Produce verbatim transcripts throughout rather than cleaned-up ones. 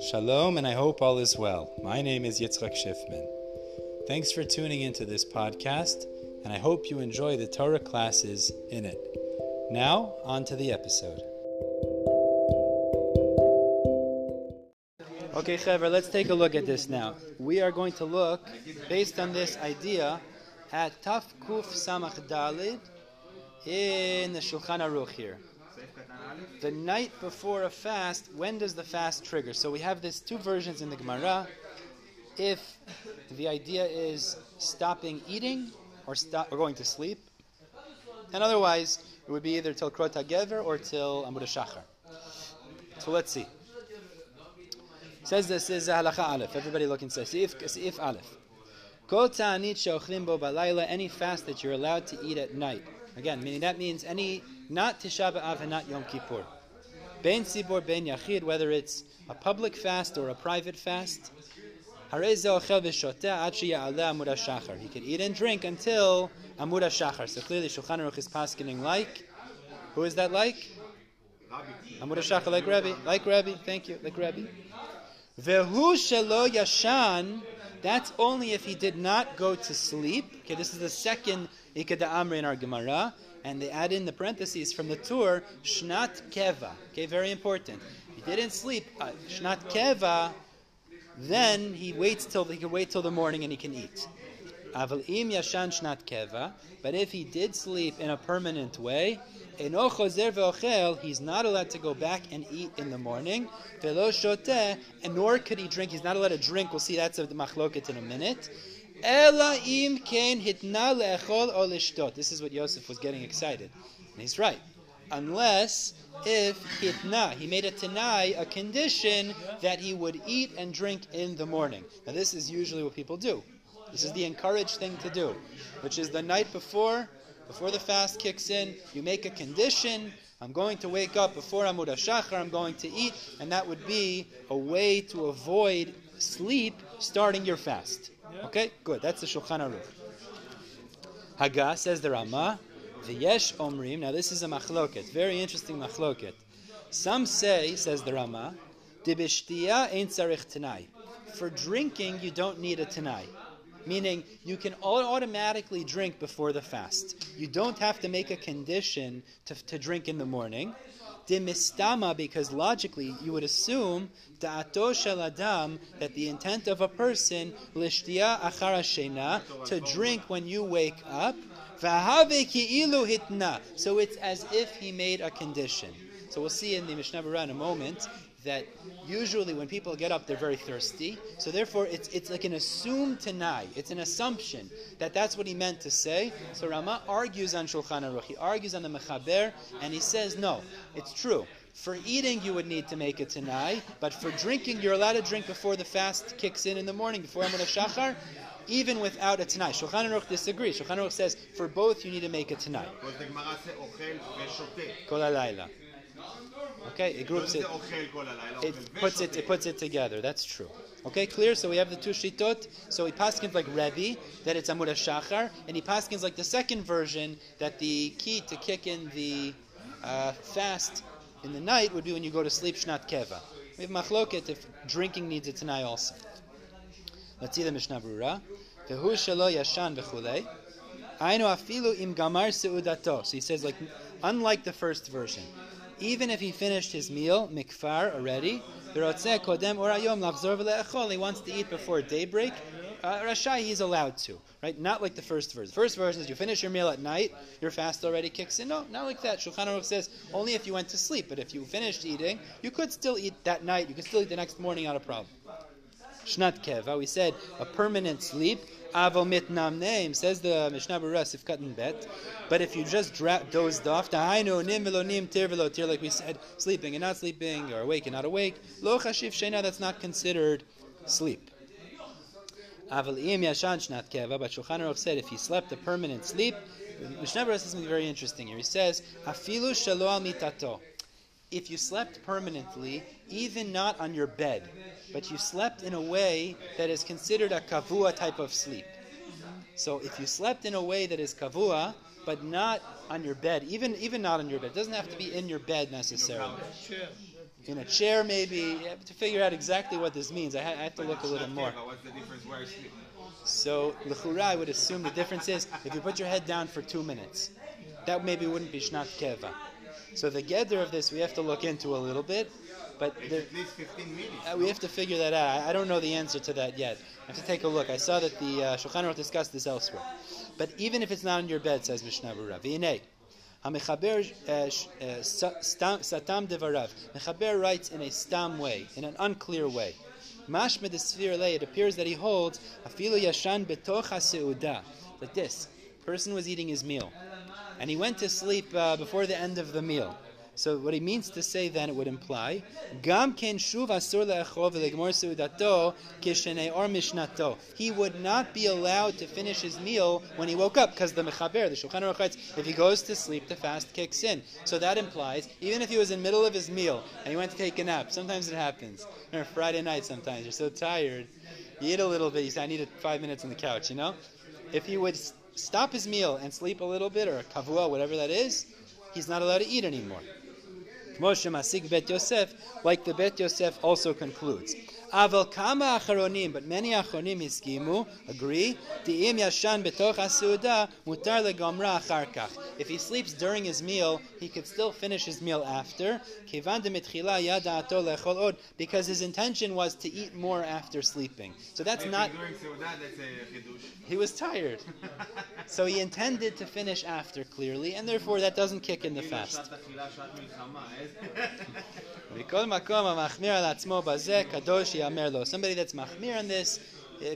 Shalom, and I hope all is well. My name is Yitzhak Shifman. Thanks for tuning into this podcast, and I hope you enjoy the Torah classes in it. Now, on to the episode. Okay, Chaver, let's take a look at this now. We are going to look, based on this idea, at Taf Kuf Samach Dalid in the Shulchan Aruch here. The night before a fast, when does the fast trigger? So we have these two versions in the Gemara. If the idea is stopping eating or, stop, or going to sleep, and otherwise it would be either till Krot HaGever or till Amud HaShachar. So let's see. It says this is Halacha Aleph. Everybody look and say, Seif Aleph. Kol ta'anit she'ochlim bo balayla, any fast that you're allowed to eat at night. Again, meaning that means any, not Tishah B'av and not Yom Kippur. Ben Sibor, Ben Yachid, whether it's a public fast or a private fast. He can eat and drink until Amud HaShachar. So clearly Shulchan Aruch is paskening like, who is that like? Amud HaShachar, like Rabbi, like Rabbi, thank you, like Rabbi. Vehu shelo yashan, that's only if he did not go to sleep. Okay, this is the second Ikeda Amri in our Gemara, and they add in the parentheses from the tour, Shnat Keva. Okay, very important. He didn't sleep, uh, Shnat Keva, then he waits till he can wait till the morning and he can eat. Aval im yashan Shnat Keva, but if he did sleep in a permanent way, eno chozer ve'ochel, he's not allowed to go back and eat in the morning. Ve'lo shoteh, and nor could he drink. He's not allowed to drink. We'll see that's of the machloket in a minute. Ela im ken hitna le'echol o lishtot. This is what Yosef was getting excited. And he's right. Unless if hitna, he made a Tanai, a condition that he would eat and drink in the morning. Now this is usually what people do. This is the encouraged thing to do, which is the night before, before the fast kicks in, you make a condition. I'm going to wake up before Amud HaShachar, I'm going to eat, and that would be a way to avoid sleep starting your fast. Okay, good. That's the Shulchan Aruch. Haga, says the Rama, V'yesh omrim. Now this is a machloket, very interesting machloket. Some say, says the Rama, Dib'shtiyah ein tzarich tanai. For drinking, you don't need a tanai. Meaning, you can automatically drink before the fast. You don't have to make a condition to, to drink in the morning. Dimistama, because logically you would assume da'ato shel adam, that the intent of a person lishtiyah achar hashena, to drink when you wake up. V'ahave ki'ilu hitna. So it's as if he made a condition. So we'll see in the Mishnah Berurah in a moment that usually when people get up, they're very thirsty. So therefore, it's it's like an assumed tanai. It's an assumption that that's what he meant to say. So Rama argues on Shulchan Aruch. He argues on the Mechaber, and he says, no, it's true. For eating, you would need to make a tanai, but for drinking, you're allowed to drink before the fast kicks in in the morning, before Amud HaShachar, even without a tanai. Shulchan Aruch disagrees. Shulchan Aruch says, for both, you need to make a tanai. Kol halayla. Okay, it groups it. It puts it. It puts it together. That's true. Okay, clear. So we have the two shitot. So he paskins like Rebbe that it's Amud HaShachar, and he paskins like the second version that the key to kick in the uh, fast in the night would be when you go to sleep. Shnat Keva. We have machloket if drinking needs a tanai also. Let's see the Mishnah Berurah. Vehu shelo yashan v'chulei. Ainu afilu im gamar seudato. So he says like unlike the first version. Even if he finished his meal, mikfar, already, he wants to eat before daybreak, uh, Rashai, he's allowed to, right? Not like the first verse. The first verse is you finish your meal at night, your fast already kicks in. No, not like that. Shulchan Aruch says only if you went to sleep, but if you finished eating, you could still eat that night, you could still eat the next morning, not a problem. Shnat Keva, we said a permanent sleep. Avo mitnamneim, says the Mishnah Berurah Sifkat and Bet. But if you just dra- dozed off, da'aynu nim velo nim tir velo tir, like we said, sleeping and not sleeping, or awake and not awake, lo chashiv sheina, that's not considered sleep. Aval im yashan shnat keva, but Shulchan Aruch said if he slept a permanent sleep, Mishnah Berurah says something very interesting here. He says afilu shelo al mitato. If you slept permanently, even not on your bed, but you slept in a way that is considered a kavua type of sleep. So if you slept in a way that is kavua, but not on your bed, even even not on your bed, it doesn't have to be in your bed necessarily. in a chair maybe. You have to figure out exactly what this means. I, ha- I have to look a little more. What's the difference where I sleep? So l'chura, I would assume the difference is if you put your head down for two minutes, that maybe wouldn't be Shnat Keva. So the gather of this we have to look into a little bit, but there, at least fifteen minutes. Uh, we have to figure that out. I, I don't know the answer to that yet. I have to take a look. I saw that the uh, Shulchan Aruch discussed this elsewhere. But even if it's not on your bed, says Mishnah Berurah, V'inei, HaMechaber Satam Devarav. Mechaber writes in a stam way, in an unclear way. Mashmeh D'Sfir Lei, it appears that he holds Afilu Yashan B'toch HaSeuda, like this. Person was eating his meal, and he went to sleep uh, before the end of the meal. So what he means to say then, it would imply, Gam ken shuv asur le'achov le'gmor seudato kishenei or mishnato. He would not be allowed to finish his meal when he woke up, because the mechaber, the Shulchan Aruch writes, if he goes to sleep, the fast kicks in. So that implies, even if he was in the middle of his meal and he went to take a nap, sometimes it happens. Or Friday night sometimes, you're so tired, you eat a little bit, you say, I need five minutes on the couch, you know? If he would stop his meal and sleep a little bit, or a kavua, whatever that is, he's not allowed to eat anymore. Bet Yosef, like the Bet Yosef also concludes. Aval kama acharonim, but many acharonim hiskimu, agree. Di'im yashan betoch ha'seuda mutar legamra acharkach. If he sleeps during his meal, he could still finish his meal after. Kivan demitchila yada'ato lechol od, because his intention was to eat more after sleeping. So that's not. He was tired, so he intended to finish after clearly, and therefore that doesn't kick in the fast. Somebody that's machmir on this,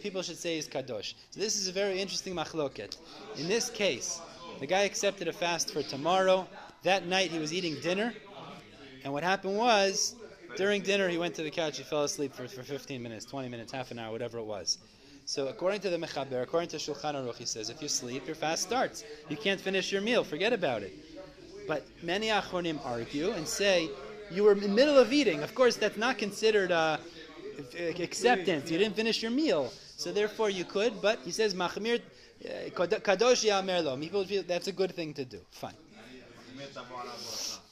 people should say is kadosh. So this is a very interesting machloket. In this case, the guy accepted a fast for tomorrow. That night he was eating dinner, and what happened was, during dinner he went to the couch, he fell asleep for, for fifteen minutes, twenty minutes, half an hour, whatever it was. So according to the Mechaber, according to Shulchan Aruch, he says, if you sleep, your fast starts. You can't finish your meal, forget about it. But many Achronim argue and say, you were in the middle of eating. Of course, that's not considered uh, acceptance. You didn't finish your meal. So therefore you could, but he says, Machmir kadosh ya'amer lo. People feel that's a good thing to do. Fine.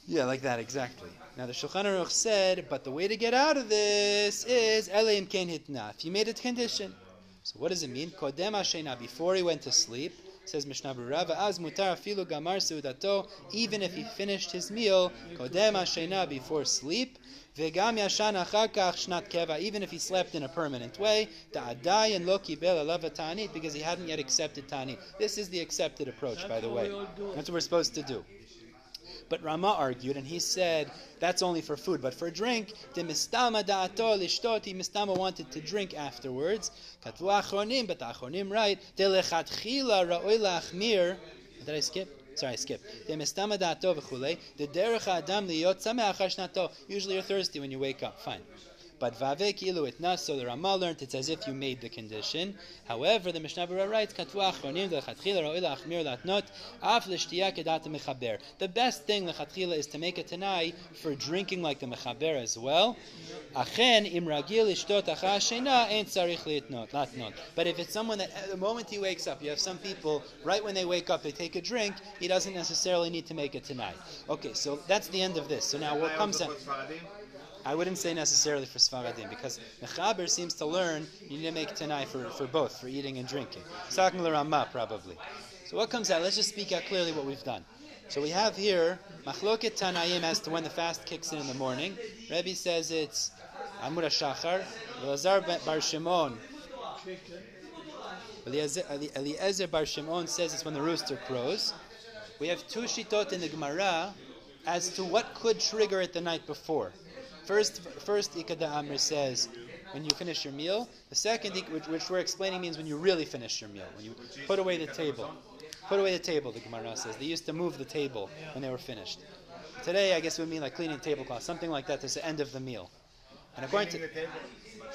Yeah, like that, exactly. Now the Shulchan Aruch said, but the way to get out of this is, Eleim ken hitna, if you made it condition. So what does it mean? Kodem hashena, before he went to sleep, says Mishnah Berurah, va'az mutar afilu gamar seudato, even if he finished his meal, kodem hashena, before sleep, ve'gam yashan achar kach shnat keva, even if he slept in a permanent way, da'adayin lo kibel alav ta'anit, because he hadn't yet accepted ta'anit. This is the accepted approach, by the way. That's what we're supposed to do. But Rama argued, and he said, that's only for food. But for drink, the mistama da'ato lishtoti, mistama wanted to drink afterwards. Katvu achronim, but the achronim right. De lechatchila ra'oi la'achmir. Did I skip? Sorry, I skipped. De mistama da'ato v'chulei. De derech ha'adam liyot sameach hashnato. Usually you're thirsty when you wake up. Fine. But vave kilu itnas, so the Rama learned it's as if you made the condition. However, the Mishnah Berurah writes, Katvu achronim lechatchila ra'oi la'achmir latnot af l'shtiyah kedat mechaber. The best thing lechatchila is to make a tanai for drinking like the mechaber as well. Achen im ragil ishtot achar sheina ein tzarich litnot latnot. But if it's someone that the moment he wakes up, you have some people right when they wake up they take a drink. He doesn't necessarily need to make a tanai. Okay, so that's the end of this. So now what comes out? I wouldn't say necessarily for Sfaradim, because Mechaber seems to learn you need to make Tanai for, for both, for eating and drinking. Talking to Rama, probably. So what comes out? Let's just speak out clearly what we've done. So we have here Machloket Tanaim as to when the fast kicks in in the morning. Rebbe says it's Amud HaShachar, Eliezer Bar Shimon. Eliezer Bar Shimon says it's when the rooster crows. We have two shitot in the Gemara as to what could trigger it the night before. First, first Ikeda Amr says when you finish your meal. The second, which, which we're explaining, means when you really finish your meal, when you put away the table. Put away the table, the Gemara says. They used to move the table when they were finished. Today, I guess it would mean like cleaning the tablecloth, something like that. That's the end of the meal. And according to cleaning the table,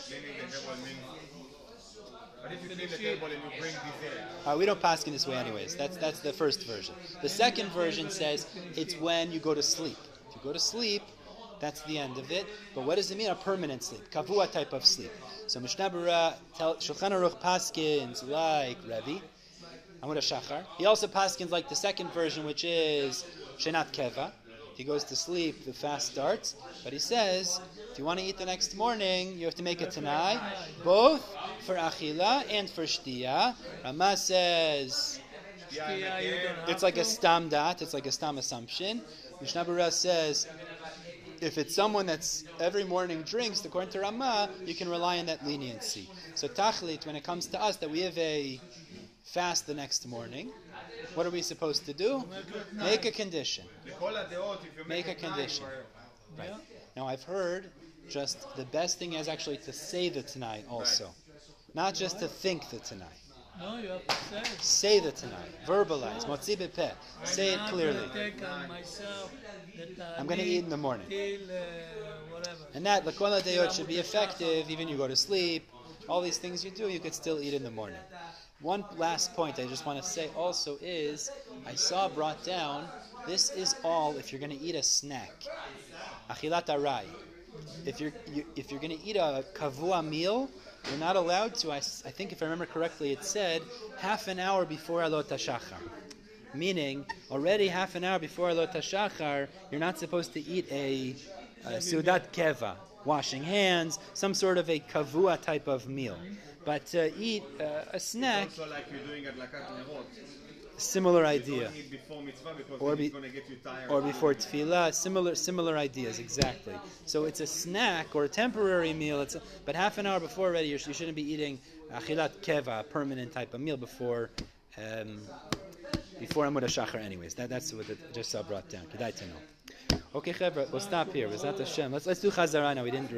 cleaning the table means. But if you clean the table and you bring dessert. Uh, we don't pass in this way, anyways. That's that's the first version. The second version says it's when you go to sleep. If you go to sleep. That's the end of it. But what does it mean? A permanent sleep, kavua type of sleep. So Mishnah Berurah, Shulchan Aruch paskins like Rebbe, Amud HaShachar. He also paskins like the second version, which is Shnat Keva. he goes to sleep, the fast starts. But he says, if you want to eat the next morning, you have to make a Tanai, both for Achila and for Sh'tiyah. Rama says, it's like a stam dat, it's like a stam assumption. Mishnah Berurah says, if it's someone that's every morning drinks, according to Rama, you can rely on that leniency. So tachlit, when it comes to us, that we have a fast the next morning, what are we supposed to do? Make a condition. Make a condition. Right. Now I've heard just the best thing is actually to say the Tanai also. Not just to think the Tanai. No, you have to say it. Say the Tanai. Verbalize. Motzi Bepeh. Say it clearly. I'm going to eat in the morning. And that, l'kol ha'dayot, should be effective. Even you go to sleep. All these things you do, you could still eat in the morning. One last point I just want to say also is, I saw brought down, this is all if you're going to eat a snack. Achilat Arai. If you're, you, if you're going to eat a kavua meal, you're not allowed to, I, I think if I remember correctly, it said, half an hour before Alot HaShachar. Meaning, already half an hour before Alot HaShachar, you're not supposed to eat a, a Sudat Keva, washing hands, some sort of a kavua type of meal. But to uh, eat uh, a snack, it's also like you're doing at Lakat Nerot. Similar idea. You don't eat before mitzvah because or be, it's going to get you tired. Or before tefillah, similar similar ideas, exactly. So it's a snack or a temporary meal, it's a, but half an hour before already, you shouldn't be eating Achilat Keva, a permanent type of meal, before um, before Amud HaShachar anyways. That, that's what it just brought down. Kedai to know. Okay, Chevra, we'll stop here. Let's, let's do Chazarana, we didn't review.